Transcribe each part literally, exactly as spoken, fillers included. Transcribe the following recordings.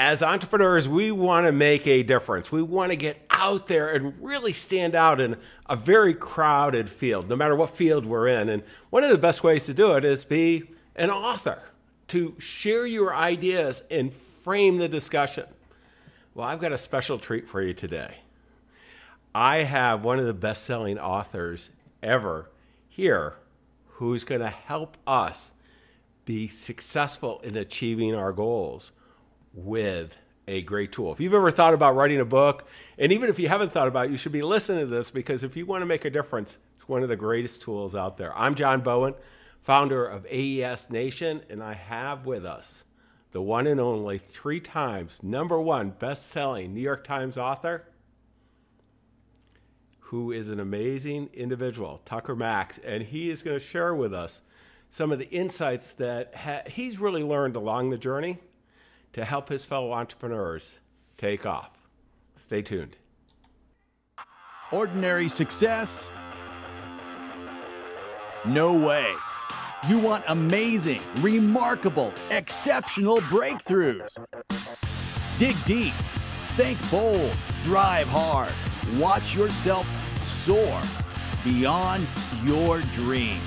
As entrepreneurs, we want to make a difference. We want to get out there and really stand out in a very crowded field, no matter what field we're in. And one of the best ways to do it is be an author, to share your ideas and frame the discussion. Well, I've got a special treat for you today. I have one of the best-selling authors ever here who's going to help us be successful in achieving our goals with a great tool. If you've ever thought about writing a book, and even if you haven't thought about it, you should be listening to this, because if you want to make a difference, it's one of the greatest tools out there. I'm John Bowen, founder of A E S Nation, and I have with us the one and only three times number one best-selling New York Times author, who is an amazing individual, Tucker Max, and he is going to share with us some of the insights that ha he's really learned along the journey to help his fellow entrepreneurs take off. Stay tuned. Ordinary success? No way. You want amazing, remarkable, exceptional breakthroughs. Dig deep, think bold, drive hard, watch yourself soar beyond your dreams.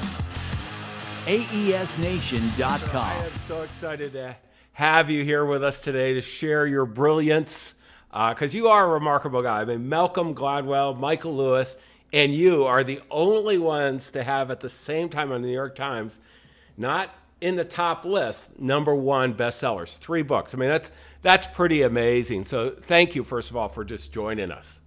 A E S nation dot com. I am so excited to have you here with us today to share your brilliance, because uh, you are a remarkable guy. I mean, Malcolm Gladwell, Michael Lewis, and you are the only ones to have at the same time on the New York Times, not in the top list, number one bestsellers, three books. I mean, that's, that's pretty amazing. So thank you, first of all, for just joining us.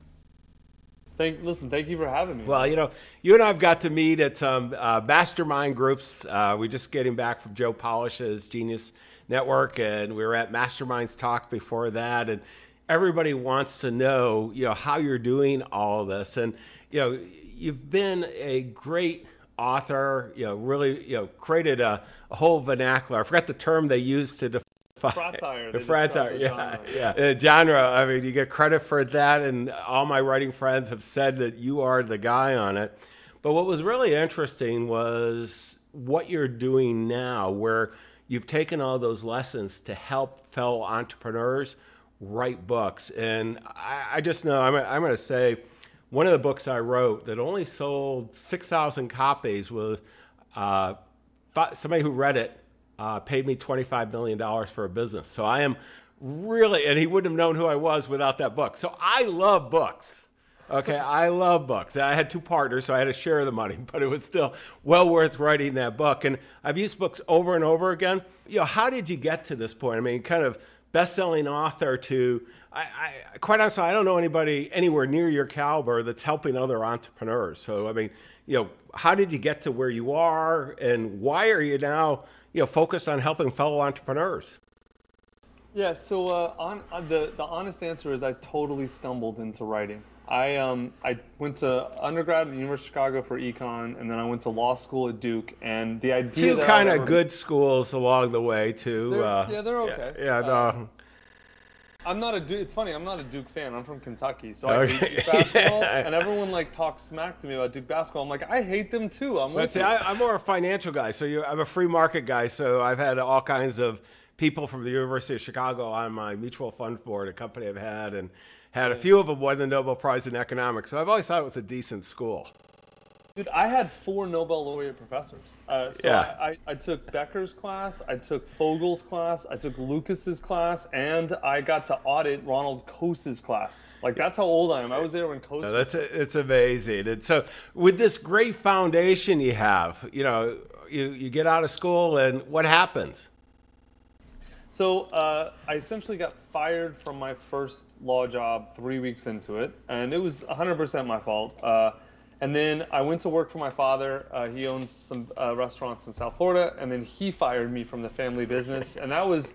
Thank, listen, thank you for having me. Well, you know, you and I have got to meet at some uh, mastermind groups. Uh, we're just getting back from Joe Polish's Genius Network, and we were at Masterminds Talk before that. And everybody wants to know, you know, how you're doing all of this. And, you know, you've been a great author, you know, really, you know, created a, a whole vernacular. I forgot the term they used to define. Fratire, the fratire, yeah, yeah. The genre. I mean, you get credit for that, and all my writing friends have said that you are the guy on it. But what was really interesting was what you're doing now, where you've taken all those lessons to help fellow entrepreneurs write books. And I, I just know, I'm, I'm going to say, one of the books I wrote that only sold six thousand copies was uh, somebody who read it Uh, paid me twenty-five million dollars for a business. So I am really, and he wouldn't have known who I was without that book. So I love books. Okay, I love books. I had two partners, so I had to share the money, but it was still well worth writing that book. And I've used books over and over again. You know, how did you get to this point? I mean, kind of best-selling author to, I, I, quite honestly, I don't know anybody anywhere near your caliber that's helping other entrepreneurs. So, I mean, you know, how did you get to where you are, and why are you now, you know, focused on helping fellow entrepreneurs? Yeah, so uh, on, uh, the, the honest answer is I totally stumbled into writing. I, um, I went to undergrad at the University of Chicago for econ, and then I went to law school at Duke, and the idea Two kind of good schools along the way, too. They're, uh, yeah, they're okay. Yeah, yeah uh, no. I'm not a Duke, it's funny, I'm not a Duke fan, I'm from Kentucky, so okay. I hate Duke basketball, yeah. And everyone like talks smack to me about Duke basketball, I'm like, I hate them too. I'm, like, see, I, I'm more a financial guy, so you, I'm a free market guy, so I've had all kinds of people from the University of Chicago on my mutual fund board, a company I've had, and had a few of them won the Nobel Prize in economics, so I've always thought it was a decent school. Dude, I had four Nobel laureate professors. Uh, so yeah. I, I, I took Becker's class, I took Fogel's class, I took Lucas's class, and I got to audit Ronald Coase's class. Like, that's how old I am. I was there when Coase. No, that's a, it's amazing. And so, with this great foundation you have, you know, you, you get out of school, and what happens? So uh, I essentially got fired from my first law job three weeks into it, and it was one hundred percent my fault. Uh, And then I went to work for my father. Uh, he owns some uh, restaurants in South Florida, and then he fired me from the family business. And that was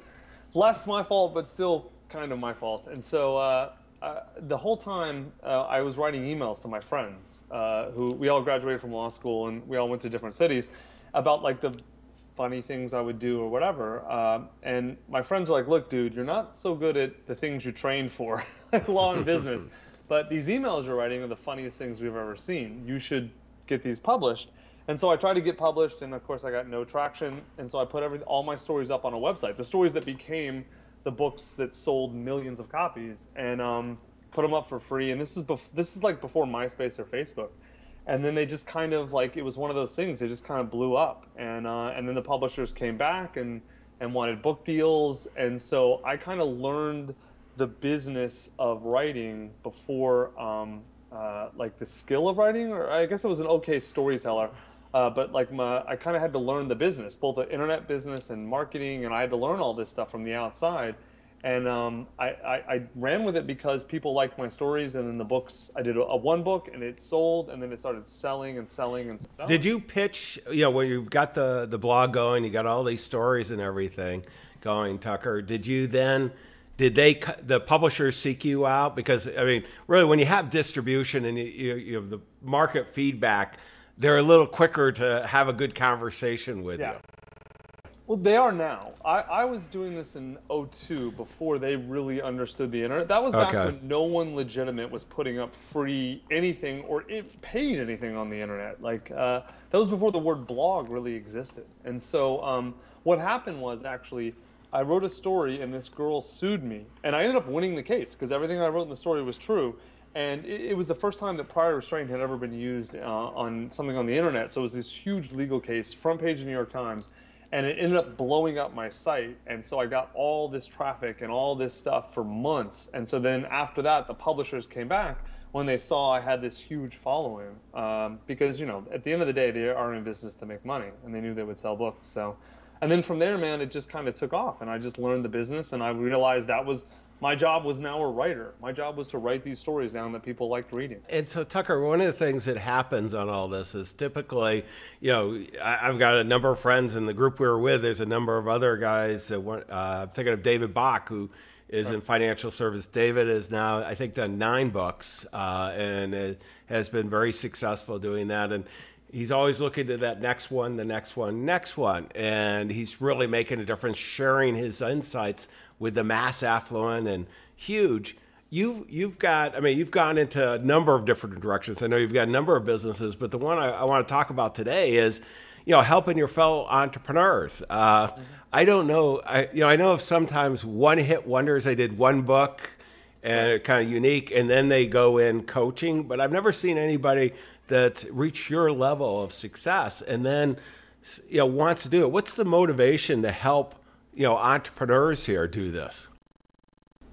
less my fault, but still kind of my fault. And so uh, uh, the whole time uh, I was writing emails to my friends, uh, who we all graduated from law school and we all went to different cities, about like the funny things I would do or whatever. Uh, and my friends were like, look, dude, you're not so good at the things you trained for, like law and business. But these emails you're writing are the funniest things we've ever seen. You should get these published. And so I tried to get published, and of course I got no traction. And so I put every, all my stories up on a website, the stories that became the books that sold millions of copies and um, put them up for free. And this is bef- this is like before MySpace or Facebook. And then they just kind of like, it was one of those things. They just kind of blew up. And uh, and then the publishers came back and, and wanted book deals. And so I kind of learned the business of writing before um, uh, like the skill of writing, or I guess I was an okay storyteller. Uh, but like my, I kind of had to learn the business, both the internet business and marketing, and I had to learn all this stuff from the outside. And um, I, I, I ran with it because people liked my stories, and then the books, I did a, a one book, and it sold, and then it started selling and selling and selling. Did you pitch, you know, well, you've got the, the blog going, you got all these stories and everything going, Tucker, did you then... Did they, the publishers seek you out? Because, I mean, really, when you have distribution and you, you, you have the market feedback, they're a little quicker to have a good conversation with yeah. you. Well, they are now. I, I was doing this in oh two before they really understood the internet. That was back okay. when no one legitimate was putting up free anything or it paid anything on the internet. Like, uh, that was before the word blog really existed. And so um, what happened was actually... I wrote a story and this girl sued me, and I ended up winning the case because everything I wrote in the story was true, and it, it was the first time that prior restraint had ever been used uh, on something on the internet. So it was this huge legal case, front page of New York Times, and it ended up blowing up my site, and so I got all this traffic and all this stuff for months. And so then after that, the publishers came back when they saw I had this huge following, um, because, you know, at the end of the day, they are in business to make money, and they knew they would sell books. So. And then from there, man, it just kind of took off, and I just learned the business, and I realized that was my job was now a writer. My job was to write these stories down that people liked reading. And so, Tucker, one of the things that happens on all this is typically, you know, I've got a number of friends in the group we were with. There's a number of other guys. That went, uh, I'm thinking of David Bach, who is right. in financial service. David has now, I think, done nine books uh, and has been very successful doing that. And he's always looking to that next one, the next one, next one. And he's really making a difference, sharing his insights with the mass affluent and huge. You, you've got, I mean, you've gone into a number of different directions. I know you've got a number of businesses, but the one I, I want to talk about today is, you know, helping your fellow entrepreneurs. Uh, mm-hmm. I don't know, I, you know, I know of sometimes one-hit wonders. They did one book and right. kind of unique, and then they go in coaching, but I've never seen anybody that reach your level of success and then, you know, wants to do it. What's the motivation to help, you know, entrepreneurs here do this?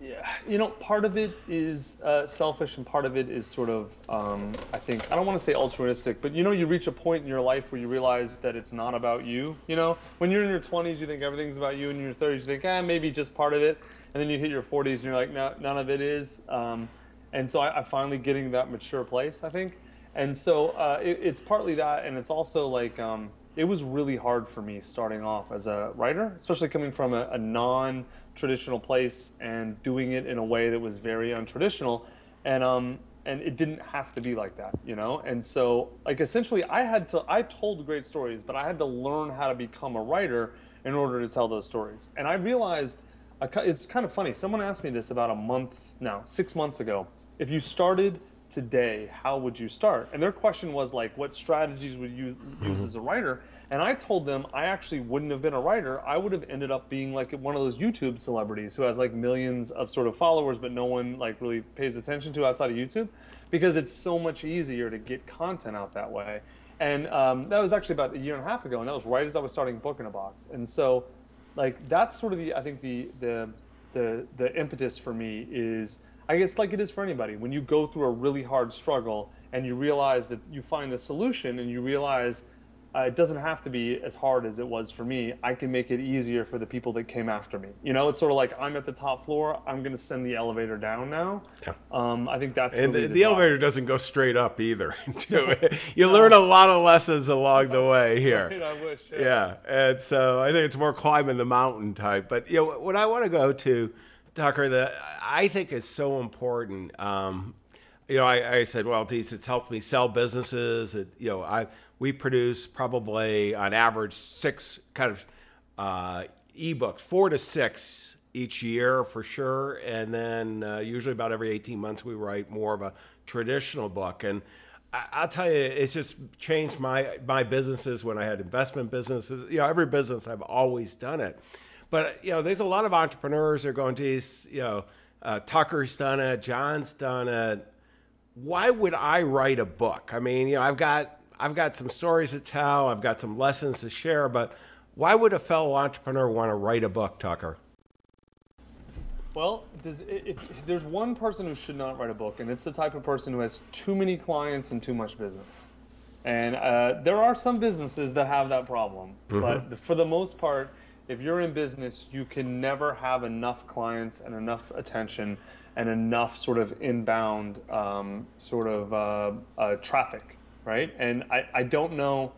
Yeah, you know, part of it is uh, selfish, and part of it is sort of, um, I think, I don't want to say altruistic, but, you know, you reach a point in your life where you realize that it's not about you. You know, when you're in your twenties, you think everything's about you, and in your thirties, you think, ah, eh, maybe just part of it. And then you hit your forties and you're like, no, none of it is. Um, and so I, I'm finally getting that mature place, I think. And so uh, it, it's partly that, and it's also like, um, it was really hard for me starting off as a writer, especially coming from a, a non-traditional place and doing it in a way that was very untraditional. And um, and it didn't have to be like that, you know? And so, like, essentially I had to, I told great stories, but I had to learn how to become a writer in order to tell those stories. And I realized, it's kind of funny, someone asked me this about a month now, six months ago, if you started today, how would you start? And their question was like, what strategies would you use mm-hmm. as a writer? And I told them I actually wouldn't have been a writer. I would have ended up being like one of those YouTube celebrities who has like millions of sort of followers, but no one like really pays attention to outside of YouTube, because it's so much easier to get content out that way. And um, that was actually about a year and a half ago, and that was right as I was starting Book in a Box. And so, like, that's sort of the I think the the the, the impetus for me is. I guess like it is for anybody, when you go through a really hard struggle and you realize that you find a solution and you realize uh, it doesn't have to be as hard as it was for me, I can make it easier for the people that came after me. You know, it's sort of like I'm at the top floor, I'm going to send the elevator down now. Yeah. Um, I think that's And really the, the elevator doesn't go straight up either. You no. learn a lot of lessons along the way here. Right, I wish. Yeah. yeah. And so I think it's more climbing the mountain type. But you know, what I want to go to, Tucker, that I think is so important. Um, you know, I, I said, well, geez, it's helped me sell businesses. It, you know, I we produce probably on average six kind of uh, ebooks, four to six each year for sure, and then uh, usually about every eighteen months we write more of a traditional book. And I, I'll tell you, it's just changed my my businesses when I had investment businesses. You know, every business I've always done it. But, you know, there's a lot of entrepreneurs who are going, geez, you know, uh, Tucker's done it, John's done it. Why would I write a book? I mean, you know, I've got, I've got some stories to tell. I've got some lessons to share. But why would a fellow entrepreneur want to write a book, Tucker? Well, does it, it, there's one person who should not write a book, and it's the type of person who has too many clients and too much business. And uh, there are some businesses that have that problem. Mm-hmm. But for the most part, if you're in business, you can never have enough clients and enough attention and enough sort of inbound um, sort of uh, uh, traffic, right? And I, I don't know,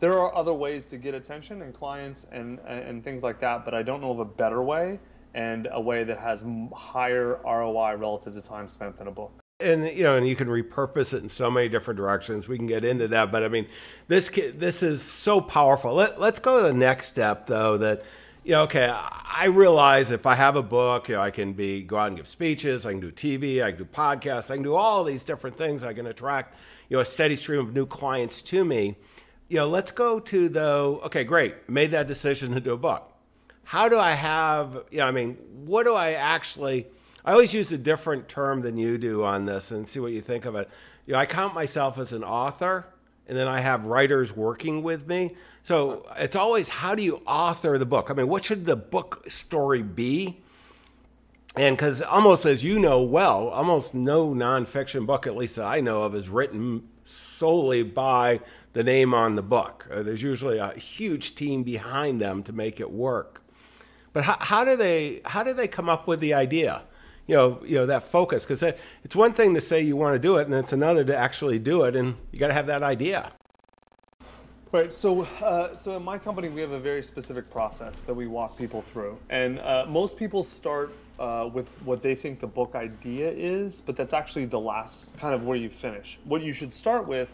there are other ways to get attention and clients and, and things like that, but I don't know of a better way and a way that has higher R O I relative to time spent than a book. And, you know, and you can repurpose it in so many different directions. We can get into that. But I mean, this this is so powerful. Let, let's go to the next step, though, that, you know, OK, I realize if I have a book, you know, I can be go out and give speeches. I can do T V. I can do podcasts. I can do all these different things. I can attract, you know, a steady stream of new clients to me. You know, let's go to, though, OK, great. Made that decision to do a book. How do I have, you know, I mean, what do I actually... I always use a different term than you do on this and see what you think of it. You know, I count myself as an author, and then I have writers working with me. So it's always, how do you author the book? I mean, what should the book story be? And because almost, as you know well, almost no nonfiction book, at least that I know of, is written solely by the name on the book. There's usually a huge team behind them to make it work. But how, how do they, how do they come up with the idea? You know, you know, that focus, because it's one thing to say you want to do it, and it's another to actually do it, and you got to have that idea. Right. So, uh, so in my company, we have a very specific process that we walk people through, and uh, most people start uh, with what they think the book idea is, but that's actually the last kind of where you finish. What you should start with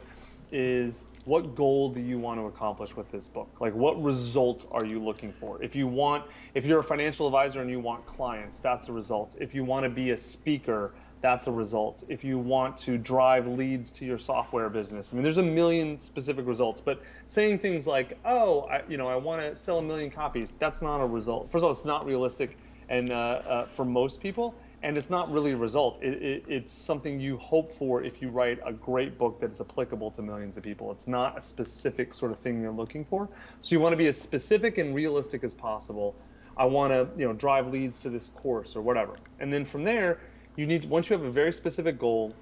is, what goal do you want to accomplish with this book? Like, what result are you looking for? If you want, if you're a financial advisor and you want clients, that's a result. If you want to be a speaker, that's a result. If you want to drive leads to your software business, I mean, there's a million specific results. But saying things like, "Oh, I, you know, I want to sell a million copies," that's not a result. First of all, it's not realistic, and uh, uh, for most people. And it's not really a result. It, it, it's something you hope for if you write a great book that is applicable to millions of people. It's not a specific sort of thing you're looking for. So you want to be as specific and realistic as possible. I want to, you know, drive leads to this course or whatever. And then from there, you need to, once you have a very specific goal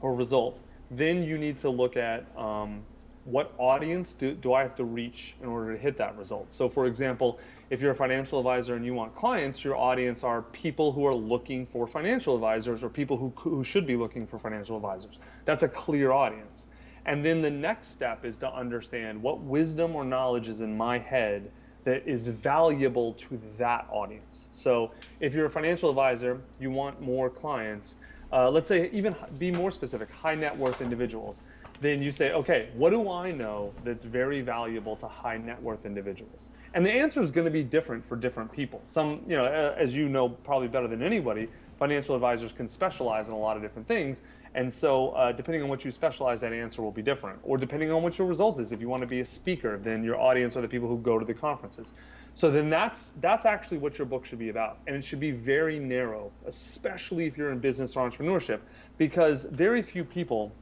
or result, then you need to look at um, what audience do, do I have to reach in order to hit that result. So, for example, if you're a financial advisor and you want clients, your audience are people who are looking for financial advisors or people who, who should be looking for financial advisors. That's a clear audience. And then the next step is to understand what wisdom or knowledge is in my head that is valuable to that audience. So if you're a financial advisor, you want more clients, uh, let's say, even be more specific, high net worth individuals. Then you say, okay, what do I know that's very valuable to high net worth individuals? And the answer is going to be different for different people. Some, you know, as you know probably better than anybody, financial advisors can specialize in a lot of different things. And so uh, depending on what you specialize, that answer will be different. Or depending on what your result is, if you want to be a speaker, then your audience are the people who go to the conferences. So then that's, that's actually what your book should be about. And it should be very narrow, especially if you're in business or entrepreneurship, because very few people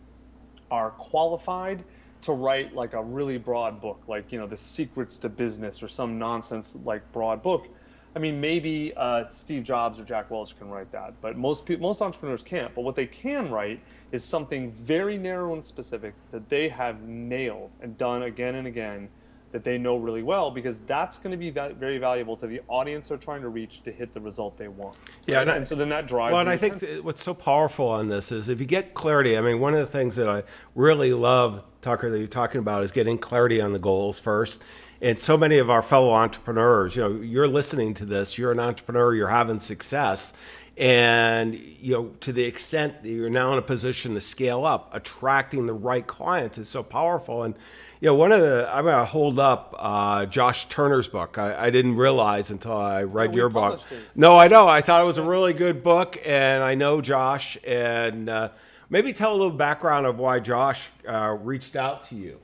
are qualified to write like a really broad book, like, you know, The Secrets to Business or some nonsense like broad book. I mean, maybe uh, Steve Jobs or Jack Welch can write that, but most people, most entrepreneurs can't. But what they can write is something very narrow and specific that they have nailed and done again and again, that they know really well, because that's going to be very valuable to the audience they're trying to reach to hit the result they want. Yeah, right? and, I, and so then that drives. Well, and I think th what's so powerful on this is if you get clarity. I mean, one of the things that I really love, Tucker, that you're talking about is getting clarity on the goals first. And so many of our fellow entrepreneurs, you know, you're listening to this, you're an entrepreneur, you're having success, and you know, to the extent that you're now in a position to scale up, attracting the right clients is so powerful. And you know, one of the, I'm going to hold up uh, Josh Turner's book. I, I didn't realize until I read no, your book. It. No, I know. I thought it was a really good book, and I know Josh. And uh, maybe tell a little background of why Josh uh, reached out to you.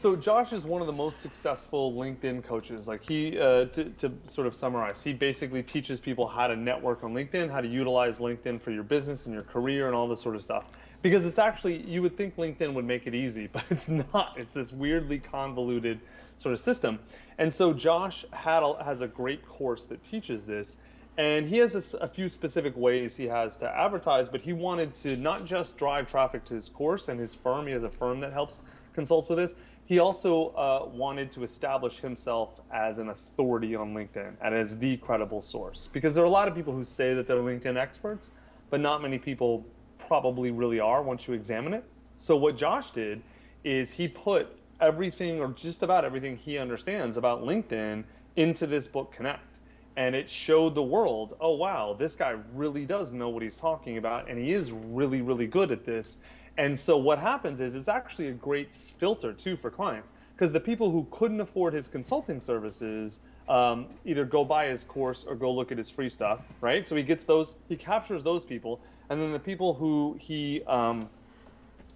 So Josh is one of the most successful LinkedIn coaches. Like he, uh, to, to sort of summarize, he basically teaches people how to network on LinkedIn, how to utilize LinkedIn for your business and your career and all this sort of stuff. Because it's actually, you would think LinkedIn would make it easy, but it's not. It's this weirdly convoluted sort of system. And so Josh had a, has a great course that teaches this. And he has a, a few specific ways he has to advertise, but he wanted to not just drive traffic to his course and his firm. He has a firm that helps consults with this. He also uh, wanted to establish himself as an authority on LinkedIn and as the credible source. Because there are a lot of people who say that they're LinkedIn experts, but not many people probably really are once you examine it. So what Josh did is he put everything, or just about everything he understands about LinkedIn, into this book, Connect. And it showed the world, oh wow, this guy really does know what he's talking about, and he is really, really good at this. And so what happens is it's actually a great filter too for clients, because the people who couldn't afford his consulting services um, either go buy his course or go look at his free stuff, right? So he gets those, he captures those people, and then the people who he um,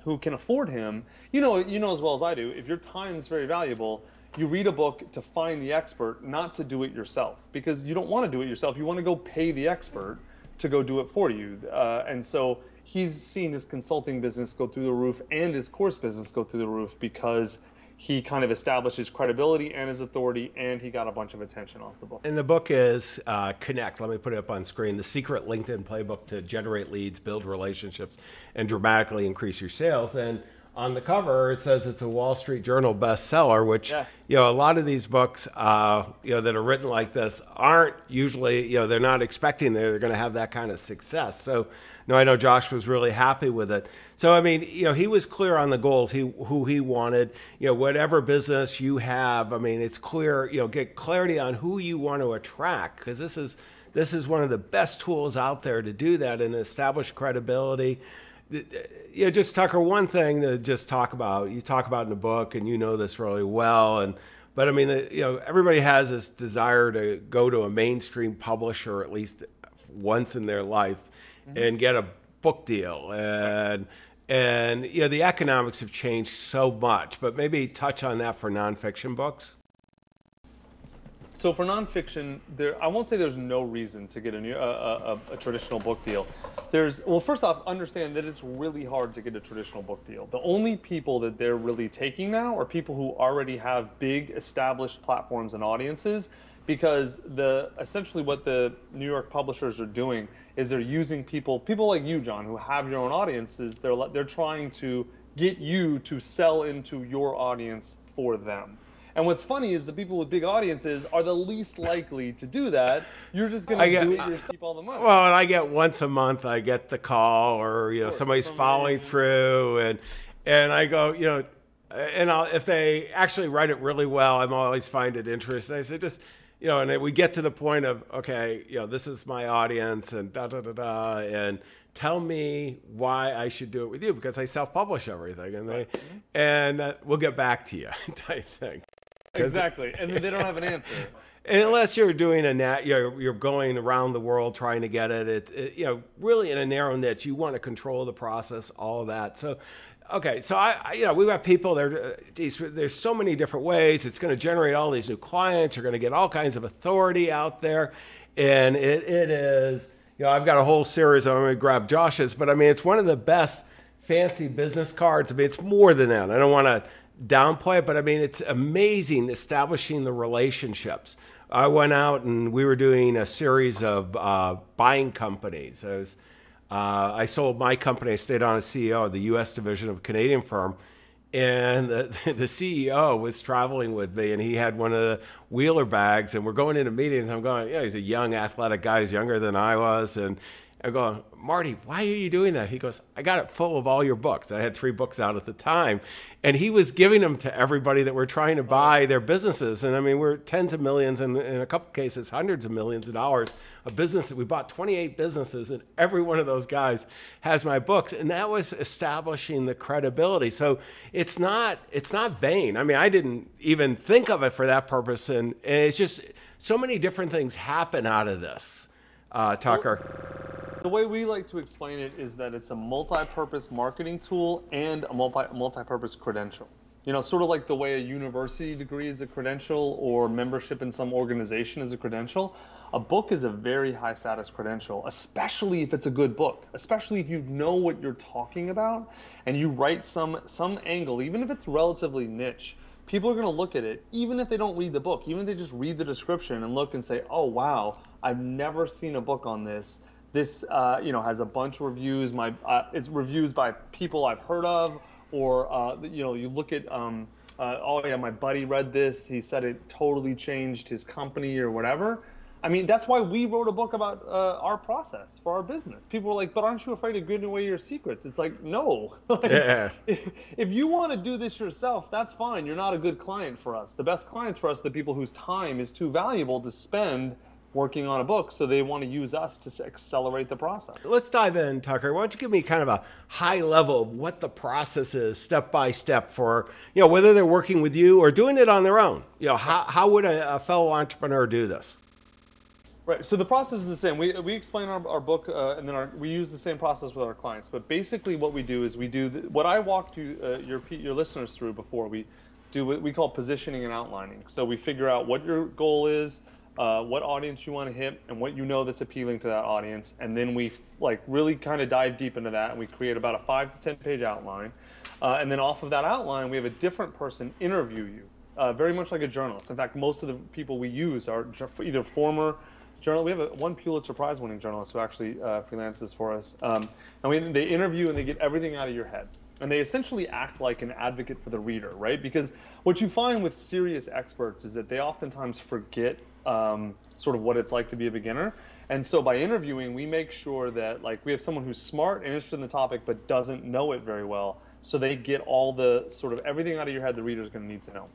who can afford him, you know, you know as well as I do, if your time is very valuable, you read a book to find the expert, not to do it yourself, because you don't want to do it yourself. You want to go pay the expert to go do it for you, uh, and so. He's seen his consulting business go through the roof and his course business go through the roof because he kind of established his credibility and his authority, and he got a bunch of attention off the book. And the book is uh, Connect. Let me put it up on screen. The Secret LinkedIn Playbook to Generate Leads, Build Relationships, and Dramatically Increase Your Sales. And on the cover, it says it's a Wall Street Journal bestseller, which, yeah. you know, a lot of these books, uh, you know, that are written like this aren't usually, you know, they're not expecting they're going to have that kind of success. So, no, I know Josh was really happy with it. So, I mean, you know, he was clear on the goals, he who he wanted, you know, whatever business you have, I mean, it's clear, you know, get clarity on who you want to attract, because this is, this is one of the best tools out there to do that and establish credibility. You know, just Tucker, one thing to just talk about, you talk about in the book, and you know this really well, and but I mean, you know, everybody has this desire to go to a mainstream publisher at least once in their life mm-hmm. and get a book deal, and and you know, the economics have changed so much, but maybe touch on that for nonfiction books. So for nonfiction, there, I won't say there's no reason to get a, new, uh, a, a traditional book deal. There's, well, first off, understand that it's really hard to get a traditional book deal. The only people that they're really taking now are people who already have big established platforms and audiences, because the essentially what the New York publishers are doing is they're using people, people like you, John, who have your own audiences. They're, they're trying to get you to sell into your audience for them. And what's funny is the people with big audiences are the least likely to do that. You're just going to do it yourself, keep all the money. Well, and I get once a month, I get the call, or, you know, somebody's following through, and and I go, you know, and I'll, if they actually write it really well, I'm always find it interesting. I say just, you know, and we get to the point of, okay, you know, this is my audience, and da, da, da, da, and tell me why I should do it with you, because I self-publish everything, and they, and uh, we'll get back to you type thing. Exactly, and they don't have an answer. Unless you're doing a nat, you're you're going around the world trying to get it. It, it, you know, really in a narrow niche. You want to control the process, all of that. So, okay, so I, I you know, we've got people there. Geez, there's so many different ways. It's going to generate all these new clients. You're going to get all kinds of authority out there, and it it is. You know, I've got a whole series. I'm going to grab Josh's, but I mean, it's one of the best fancy business cards. I mean, it's more than that. I don't want to downplay it, but I mean, it's amazing establishing the relationships. I went out and we were doing a series of uh, buying companies. I, was, uh, I sold my company. I stayed on as C E O of the U S division of a Canadian firm, and the, the C E O was traveling with me, and he had one of the Wheeler bags, and we're going into meetings. I'm going, yeah, he's a young athletic guy. He's younger than I was, and I'm going, Marty, why are you doing that? He goes, I got it full of all your books. I had three books out at the time. And he was giving them to everybody that were trying to buy their businesses. And I mean, we're tens of millions, and in a couple of cases, hundreds of millions of dollars of business that we bought twenty-eight businesses, and every one of those guys has my books. And that was establishing the credibility. So it's not, it's not vain. I mean, I didn't even think of it for that purpose. And, and it's just so many different things happen out of this, uh, Tucker. The way we like to explain it is that it's a multi-purpose marketing tool and a multi multi-purpose credential. You know, sort of like the way a university degree is a credential or membership in some organization is a credential, a book is a very high status credential, especially if it's a good book, especially if you know what you're talking about and you write some, some angle, even if it's relatively niche. People are going to look at it, even if they don't read the book, even if they just read the description and look and say, oh, wow, I've never seen a book on this. This, uh, you know, has a bunch of reviews. My, uh, it's reviews by people I've heard of. Or, uh, you know, you look at, um, uh, oh, yeah, my buddy read this. He said it totally changed his company or whatever. I mean, that's why we wrote a book about uh, our process for our business. People were like, but aren't you afraid of giving away your secrets? It's like, no. Like, yeah. if, if you want to do this yourself, that's fine. You're not a good client for us. The best clients for us are the people whose time is too valuable to spend working on a book, so they want to use us to accelerate the process. Let's dive in, Tucker. Why don't you give me kind of a high level of what the process is, step by step, for, you know, whether they're working with you or doing it on their own. You know, how, how would a, a fellow entrepreneur do this? Right. So the process is the same. We we explain our, our book, uh, and then our, we use the same process with our clients. But basically, what we do is we do the, what I walked you, uh, your your listeners through before. We do what we call positioning and outlining. So we figure out what your goal is. Uh, what audience you want to hit and what you know that's appealing to that audience, and then we like really kind of dive deep into that, and we create about a five to ten page outline, uh, and then off of that outline we have a different person interview you, uh, very much like a journalist. In fact, most of the people we use are either former journalists. We have a, one Pulitzer Prize winning journalist who actually uh, freelances for us, um, and we, they interview and they get everything out of your head. And they essentially act like an advocate for the reader, right? Because what you find with serious experts is that they oftentimes forget um, sort of what it's like to be a beginner. And so by interviewing, we make sure that like we have someone who's smart and interested in the topic but doesn't know it very well. So they get all the sort of everything out of your head the reader's going to need to know.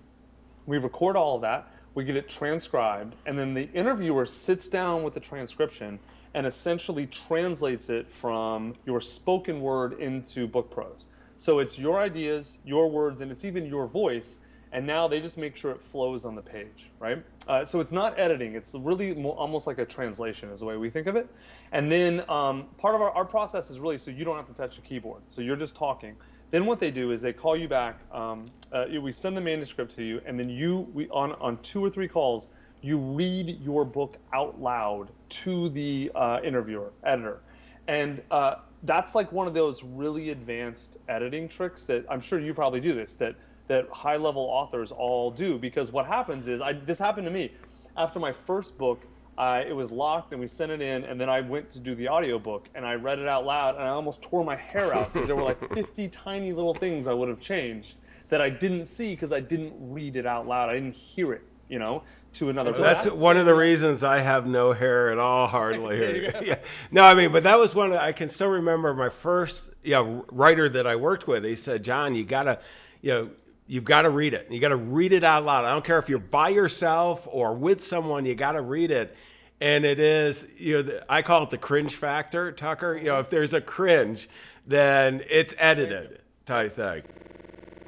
We record all of that. We get it transcribed. And then the interviewer sits down with the transcription and essentially translates it from your spoken word into book prose. So it's your ideas, your words, and it's even your voice, and now they just make sure it flows on the page, right? Uh, so it's not editing. It's really more, almost like a translation is the way we think of it. And then um, part of our, our process is really so you don't have to touch the keyboard. So you're just talking. Then what they do is they call you back. Um, uh, we send the manuscript to you, and then you we on, on two or three calls, you read your book out loud to the uh, interviewer, editor. And uh, that's like one of those really advanced editing tricks that I'm sure you probably do this, that, that high-level authors all do, because what happens is, I, this happened to me. After my first book, I, it was locked and we sent it in, and then I went to do the audiobook and I read it out loud and I almost tore my hair out because there were like fifty tiny little things I would have changed that I didn't see because I didn't read it out loud. I didn't hear it, you know? To another. So that's one of the reasons I have no hair at all, hardly. Hair. Yeah. No, I mean, but that was one. Of, I can still remember my first, you know, writer that I worked with. He said, "John, you gotta, you know, you've got to read it. You got to read it out loud. I don't care if you're by yourself or with someone. You got to read it." And it is, you know, the, I call it the cringe factor, Tucker. You know, if there's a cringe, then it's edited type thing.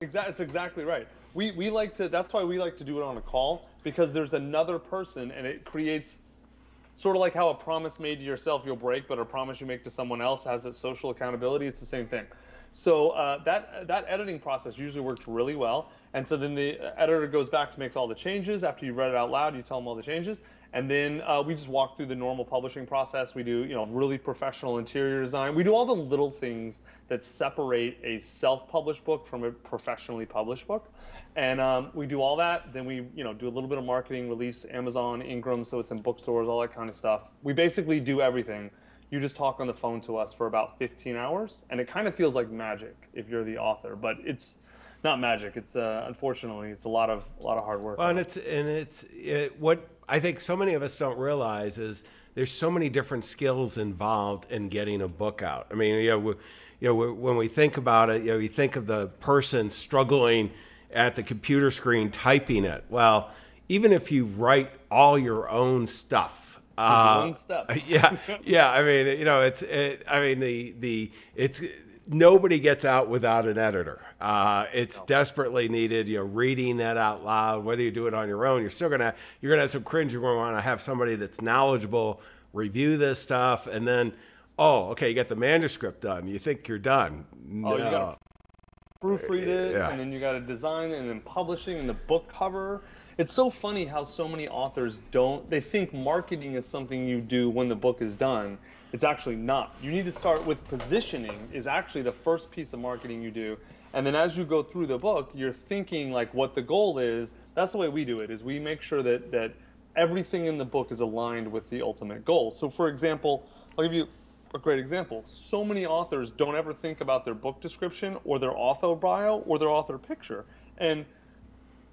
Exactly, that's exactly right. We we like to. That's why we like to do it on a call. Because there's another person, and it creates sort of like how a promise made to yourself you'll break, but a promise you make to someone else has that social accountability. It's the same thing. So uh, that that editing process usually works really well. And so then the editor goes back to make all the changes. After you read it out loud, you tell them all the changes. And then uh, we just walk through the normal publishing process. We do, you know, really professional interior design. We do all the little things that separate a self-published book from a professionally published book. And um, we do all that. Then we, you know, do a little bit of marketing, release Amazon, Ingram, so it's in bookstores, all that kind of stuff. We basically do everything. You just talk on the phone to us for about fifteen hours, and it kind of feels like magic if you're the author, but it's not magic. It's uh, unfortunately, it's a lot of a lot of hard work. Well, and it's and it's it, what. I think so many of us don't realize is there's so many different skills involved in getting a book out. I mean, you know, we, you know, we, when we think about it, you know, you think of the person struggling at the computer screen typing it. Well, even if you write all your own stuff. Uh, one step. yeah, yeah. I mean, you know, it's. It, I mean, the the it's nobody gets out without an editor. Uh, it's no. desperately needed. You know, reading that out loud, whether you do it on your own, you're still gonna you're gonna have some cringe. You're gonna want to have somebody that's knowledgeable review this stuff, and then, oh, okay, you got the manuscript done. You think you're done? No. Oh, you gotta proofread it, yeah. and then you got to design it, and then publishing, and the book cover. It's so funny how so many authors don't, they think marketing is something you do when the book is done. It's actually not. You need to start with positioning is actually the first piece of marketing you do. And then as you go through the book, you're thinking like what the goal is. That's the way we do it, is we make sure that, that everything in the book is aligned with the ultimate goal. So for example, I'll give you a great example. So many authors don't ever think about their book description or their author bio or their author picture. And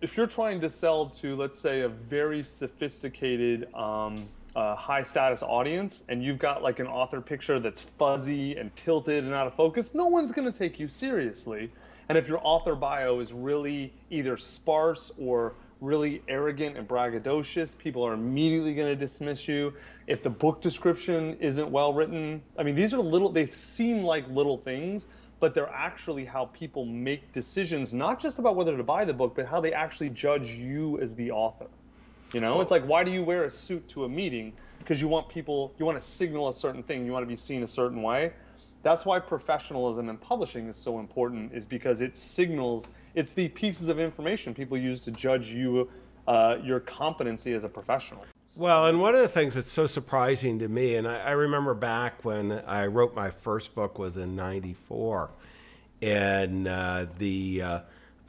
if you're trying to sell to, let's say, a very sophisticated, um, uh, high status audience, and you've got like an author picture that's fuzzy and tilted and out of focus, no one's gonna take you seriously. And if your author bio is really either sparse or really arrogant and braggadocious, people are immediately going to dismiss you. If the book description isn't well written, I mean, these are little, they seem like little things, but they're actually how people make decisions, not just about whether to buy the book, but how they actually judge you as the author. You know, it's like, why do you wear a suit to a meeting? Because you want people, you want to signal a certain thing, you want to be seen a certain way. That's why professionalism in publishing is so important, is because it signals, it's the pieces of information people use to judge you, uh, your competency as a professional. Well, and one of the things that's so surprising to me, and I, I remember back when I wrote my first book was in ninety-four, and uh, the uh,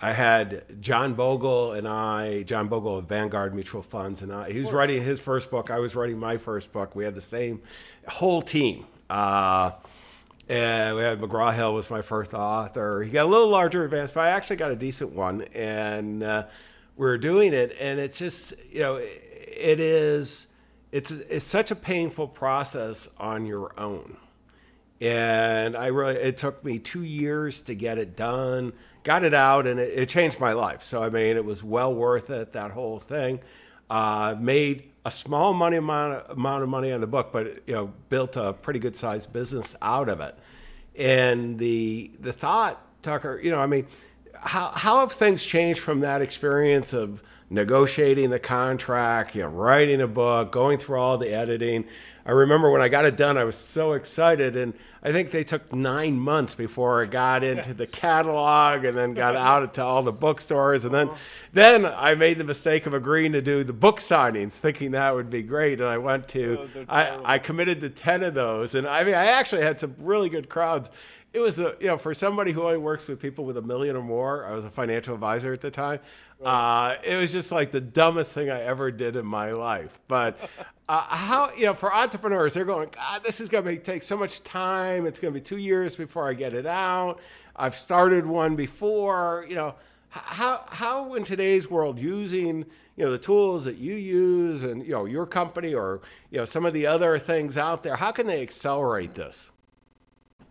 I had John Bogle and I, John Bogle of Vanguard Mutual Funds, and I, he was writing his first book, I was writing my first book. We had the same whole team. Uh, And we had McGraw-Hill was my first author. He got a little larger advance, but I actually got a decent one. And uh, we were doing it. And it's just, you know, it is, it's, it's such a painful process on your own. And I really, it took me two years to get it done, got it out, and it, it changed my life. So, I mean, it was well worth it, that whole thing. Uh, made a small money amount, amount of money on the book, but you know, built a pretty good sized business out of it. And the the thought, Tucker, you know, I mean, how how have things changed from that experience of negotiating the contract, you know, writing a book, going through all the editing? I remember when I got it done, I was so excited, and I think they took nine months before I got into the catalog and then got out to all the bookstores. And then, then I made the mistake of agreeing to do the book signings, thinking that would be great. And I went to, oh, I, I committed to ten of those. And I mean, I actually had some really good crowds. It was, a, you know, for somebody who only works with people with a million or more, I was a financial advisor at the time. Uh, it was just like the dumbest thing I ever did in my life. But uh, how, you know, for entrepreneurs, they're going, God, this is going to take so much time. It's going to be two years before I get it out. I've started one before, you know, how, how in today's world using, you know, the tools that you use and, you know, your company or, you know, some of the other things out there, how can they accelerate this?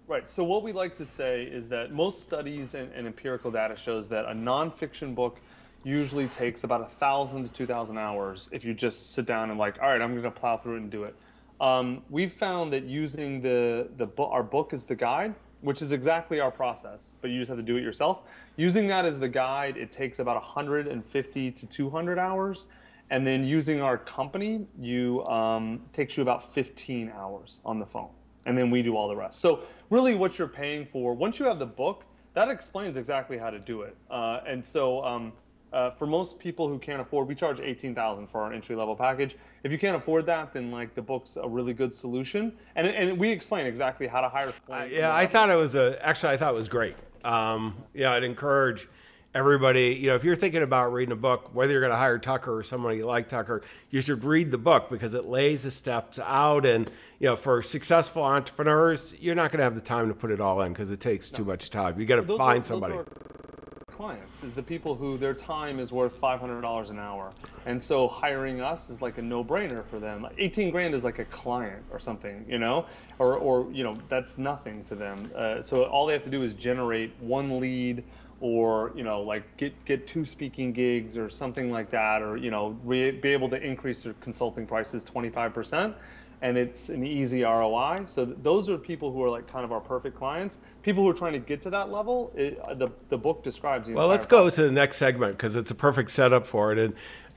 Right, so what we like to say is that most studies and, and empirical data shows that a nonfiction book usually takes about one thousand to two thousand hours if you just sit down and like, all right, I'm going to plow through it and do it. Um, we've found that using the, the bo- our book as the guide, which is exactly our process, but you just have to do it yourself. Using that as the guide, it takes about one hundred fifty to two hundred hours. And then using our company, you um, takes you about fifteen hours on the phone. And then we do all the rest. So really what you're paying for, once you have the book, that explains exactly how to do it. Uh, and so um, uh, for most people who can't afford, we charge eighteen thousand dollars for our entry-level package. If you can't afford that, then like the book's a really good solution. And, and we explain exactly how to hire. Uh, yeah, I thought it was, a, actually I thought it was great. Um, yeah, I'd encourage everybody, you know, if you're thinking about reading a book, whether you're gonna hire Tucker or somebody like Tucker, you should read the book because it lays the steps out. And, you know, for successful entrepreneurs, you're not gonna have the time to put it all in because it takes no. too much time. You gotta those find are, somebody. Those are clients is the people who their time is worth five hundred dollars an hour. And so hiring us is like a no brainer for them. eighteen grand is like a client or something, you know, or, or you know, that's nothing to them. Uh, so all they have to do is generate one lead, or you know, like get get two speaking gigs or something like that, or you know, re- be able to increase their consulting prices twenty-five percent, and it's an easy R O I. So th- those are people who are like kind of our perfect clients. People who are trying to get to that level, it, the the book describes. The well, let's go process. to the next segment because it's a perfect setup for it, and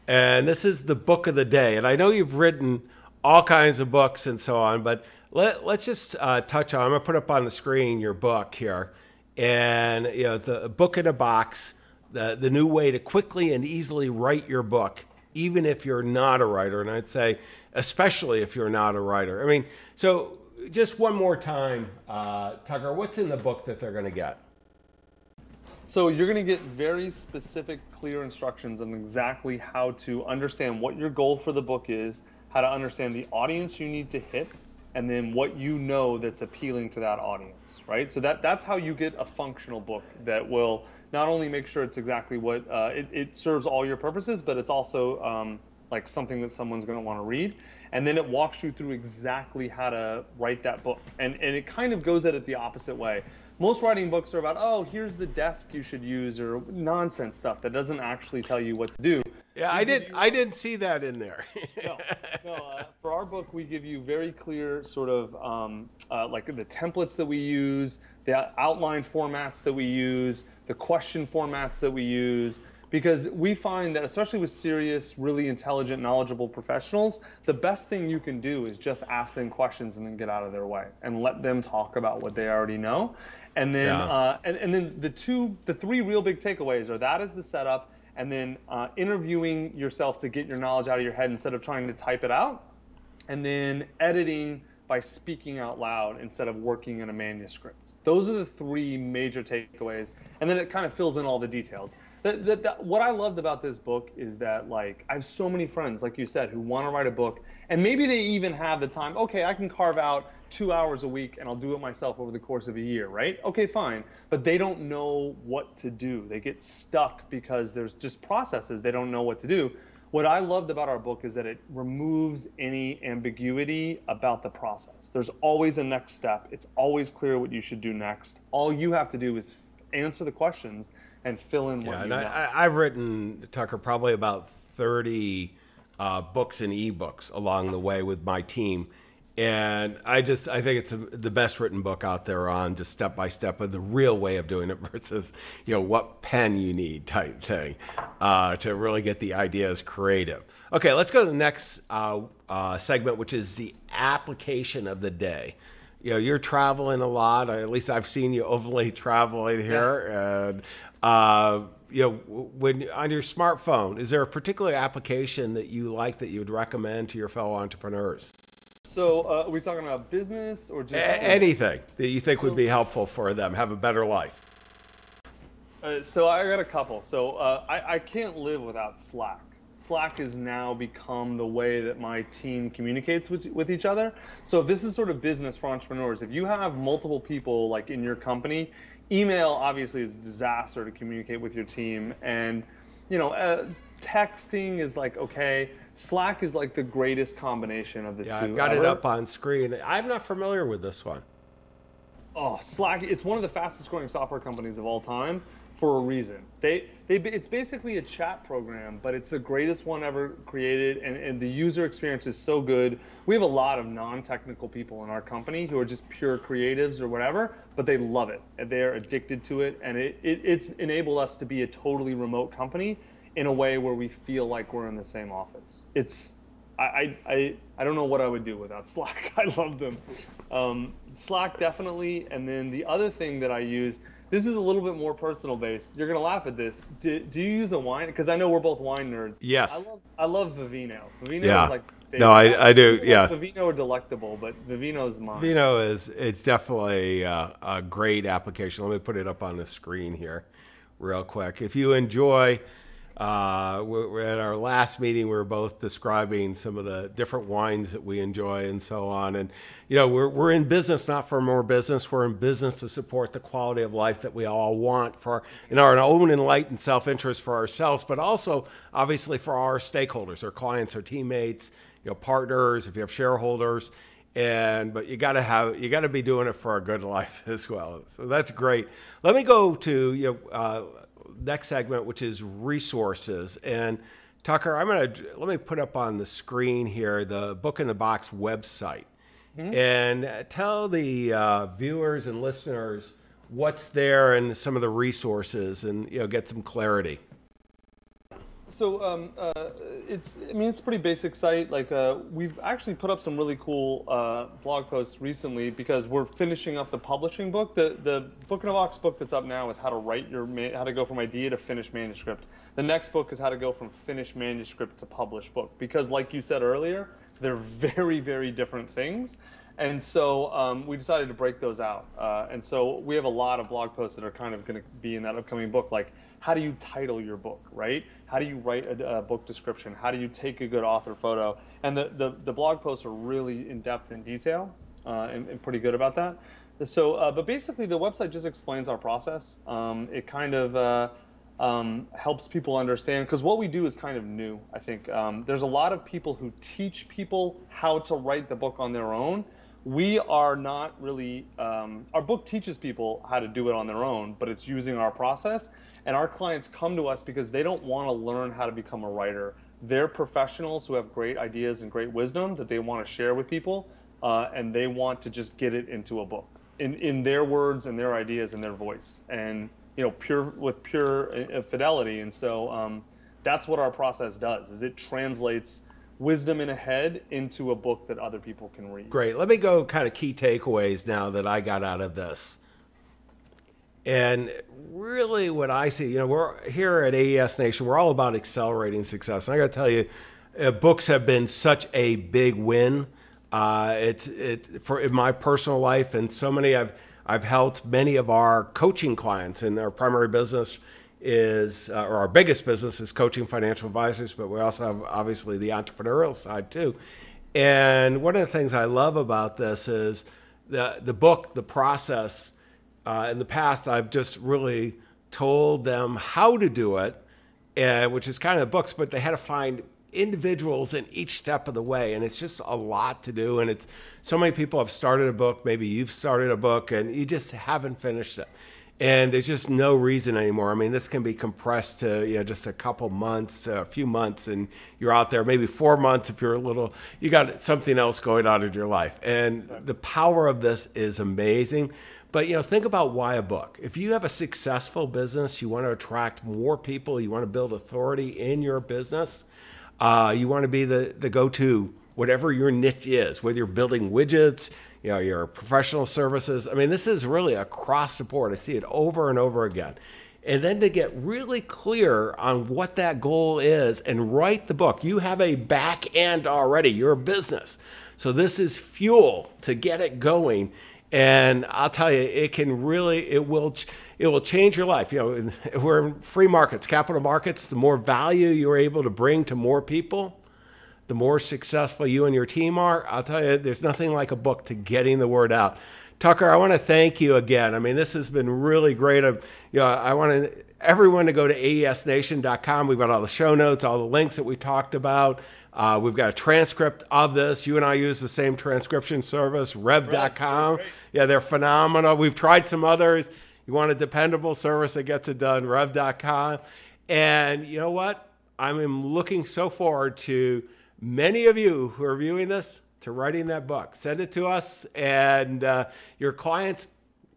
and this is the book of the day. And I know you've written all kinds of books and so on, but let let's just uh, touch on. I'm gonna put up on the screen your book here. And you know, the Book in a Box, the, the new way to quickly and easily write your book, even if you're not a writer. And I'd say, especially if you're not a writer. I mean, so just one more time, uh, Tucker, what's in the book that they're going to get? So you're going to get very specific, clear instructions on exactly how to understand what your goal for the book is, how to understand the audience you need to hit, and then what you know that's appealing to that audience, right? So that, that's how you get a functional book that will not only make sure it's exactly what, uh, it, it serves all your purposes, but it's also um, like something that someone's going to want to read. And then it walks you through exactly how to write that book. And, and it kind of goes at it the opposite way. Most writing books are about, oh, here's the desk you should use, or nonsense stuff that doesn't actually tell you what to do. Yeah, I didn't, I didn't see that in there. no, no uh, for our book, we give you very clear sort of um, uh, like the templates that we use, the outline formats that we use, the question formats that we use, because we find that, especially with serious, really intelligent, knowledgeable professionals, the best thing you can do is just ask them questions and then get out of their way and let them talk about what they already know. And then, yeah. uh, and, and then the two, the three real big takeaways are that is the setup, and then uh, interviewing yourself to get your knowledge out of your head instead of trying to type it out, and then editing by speaking out loud instead of working in a manuscript. Those are the three major takeaways, and then it kind of fills in all the details. The, the, the, what I loved about this book is that, like, I have so many friends, like you said, who want to write a book, and maybe they even have the time, okay, I can carve out two hours a week and I'll do it myself over the course of a year, right? Okay, fine. But they don't know what to do. They get stuck because there's just processes. They don't know what to do. What I loved about our book is that it removes any ambiguity about the process. There's always a next step. It's always clear what you should do next. All you have to do is answer the questions and fill in what yeah, you and want. I, I've written, Tucker, probably about thirty uh, books and ebooks along the way with my team. And I just, I think it's a, the best written book out there on just step by step of the real way of doing it versus, you know, what pen you need type thing uh, to really get the ideas creative. Okay, let's go to the next uh, uh, segment, which is the application of the day. You know, you're traveling a lot, or at least I've seen you overly traveling here. And, uh, you know, when on your smartphone, is there a particular application that you like that you would recommend to your fellow entrepreneurs? So uh, are we talking about business or just a anything that you think would be helpful for them, have a better life? Uh, so I got a couple. So uh, I, I can't live without Slack. Slack has now become the way that my team communicates with, with each other. So if this is sort of business for entrepreneurs, if you have multiple people like in your company, email obviously is a disaster to communicate with your team. And you know, uh, texting is like, okay. Slack is like the greatest combination of the yeah, two. I've got ever. it up on screen. I'm not familiar with this one. Oh, Slack, it's one of the fastest growing software companies of all time for a reason. They, they, it's basically a chat program, but it's the greatest one ever created, and, and the user experience is so good. We have a lot of non-technical people in our company who are just pure creatives or whatever, but they love it, and they're addicted to it, and it, it, it's enabled us to be a totally remote company in a way where we feel like we're in the same office. It's, I, I, I don't know what I would do without Slack. I love them. Um, Slack definitely, and then the other thing that I use, this is a little bit more personal based. You're gonna laugh at this. Do, do you use a wine? Because I know we're both wine nerds. Yes. I love, I love Vivino. Vivino yeah. is like favorite. No, I, I do, I yeah. Vivino are delectable, but Vivino is mine. Vivino is, it's definitely a, a great application. Let me put it up on the screen here real quick. If you enjoy, Uh, we're at our last meeting, we were both describing some of the different wines that we enjoy and so on. And, you know, we're, we're in business, not for more business. We're in business to support the quality of life that we all want for in our own enlightened self-interest for ourselves, but also obviously for our stakeholders, our clients, our teammates, you know, partners, if you have shareholders. And, but you gotta have, you gotta be doing it for a good life as well. So that's great. Let me go to, you know, uh, next segment, which is resources. And Tucker, I'm going to let me put up on the screen here the Book in the Box website. Mm-hmm. And tell the uh, viewers and listeners what's there and some of the resources, and you know, get some clarity. So um, uh, it's, I mean, it's a pretty basic site. Like uh, we've actually put up some really cool uh, blog posts recently because we're finishing up the publishing book. The the Book in a Box book that's up now is how to write your ma how to go from idea to finished manuscript. The next book is how to go from finished manuscript to published book, because, like you said earlier, they're very very different things. And so um, we decided to break those out. Uh, and so we have a lot of blog posts that are kind of going to be in that upcoming book, like how do you title your book, right? How do you write a, a book description? How do you take a good author photo? And the, the, the blog posts are really in-depth and detail uh, and, and pretty good about that. So, uh, but basically the website just explains our process. Um, it kind of uh, um, helps people understand, because what we do is kind of new, I think. Um, there's a lot of people who teach people how to write the book on their own. We are not really, um, our book teaches people how to do it on their own, but it's using our process. And our clients come to us because they don't want to learn how to become a writer. They're professionals who have great ideas and great wisdom that they want to share with people, uh, and they want to just get it into a book, in, in their words and their ideas and their voice, and you know, pure, with pure uh, fidelity. And so um, that's what our process does, is it translates wisdom in a head into a book that other people can read. Great. Let me go kind of key takeaways now that I got out of this. And really what I see, you know, we're here at A E S Nation, we're all about accelerating success. And I got to tell you, uh, books have been such a big win. Uh, it's it for in my personal life, and so many I've I've helped many of our coaching clients, and our primary business is, uh, or our biggest business is coaching financial advisors, but we also have obviously the entrepreneurial side too. And one of the things I love about this is the, the book, the process. Uh, in the past, I've just really told them how to do it, and, which is kind of the books, but they had to find individuals in each step of the way. And it's just a lot to do. And it's so many people have started a book, maybe you've started a book and you just haven't finished it. And there's just no reason anymore. I mean, this can be compressed to, you know, just a couple months, a few months, and you're out there, maybe four months if you're a little, you got something else going on in your life. And the power of this is amazing. But, you know, think about why a book. If you have a successful business, you want to attract more people, you want to build authority in your business, uh, you want to be the, the go-to, whatever your niche is, whether you're building widgets, you know, your professional services. I mean, this is really across the board. I see it over and over again. And then to get really clear on what that goal is and write the book. You have a back end already, you're a business. So this is fuel to get it going. And I'll tell you, it can really, it will, it will change your life. You know, we're in free markets, capital markets. The more value you're able to bring to more people, the more successful you and your team are. I'll tell you, there's nothing like a book to getting the word out. Tucker, I want to thank you again. I mean, this has been really great. I, you know, I want to, everyone to go to A E S nation dot com. We've got all the show notes, all the links that we talked about. Uh, we've got a transcript of this. You and I use the same transcription service, Rev dot com. Yeah, they're phenomenal. We've tried some others. You want a dependable service that gets it done, Rev dot com. And you know what? I'm looking so forward to many of you who are viewing this, to writing that book. Send it to us, and uh, your clients,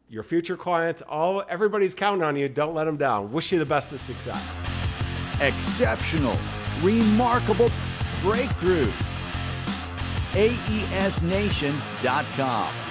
your future clients, all everybody's counting on you. Don't let them down. Wish you the best of success. Exceptional, remarkable breakthrough. A E S nation dot com.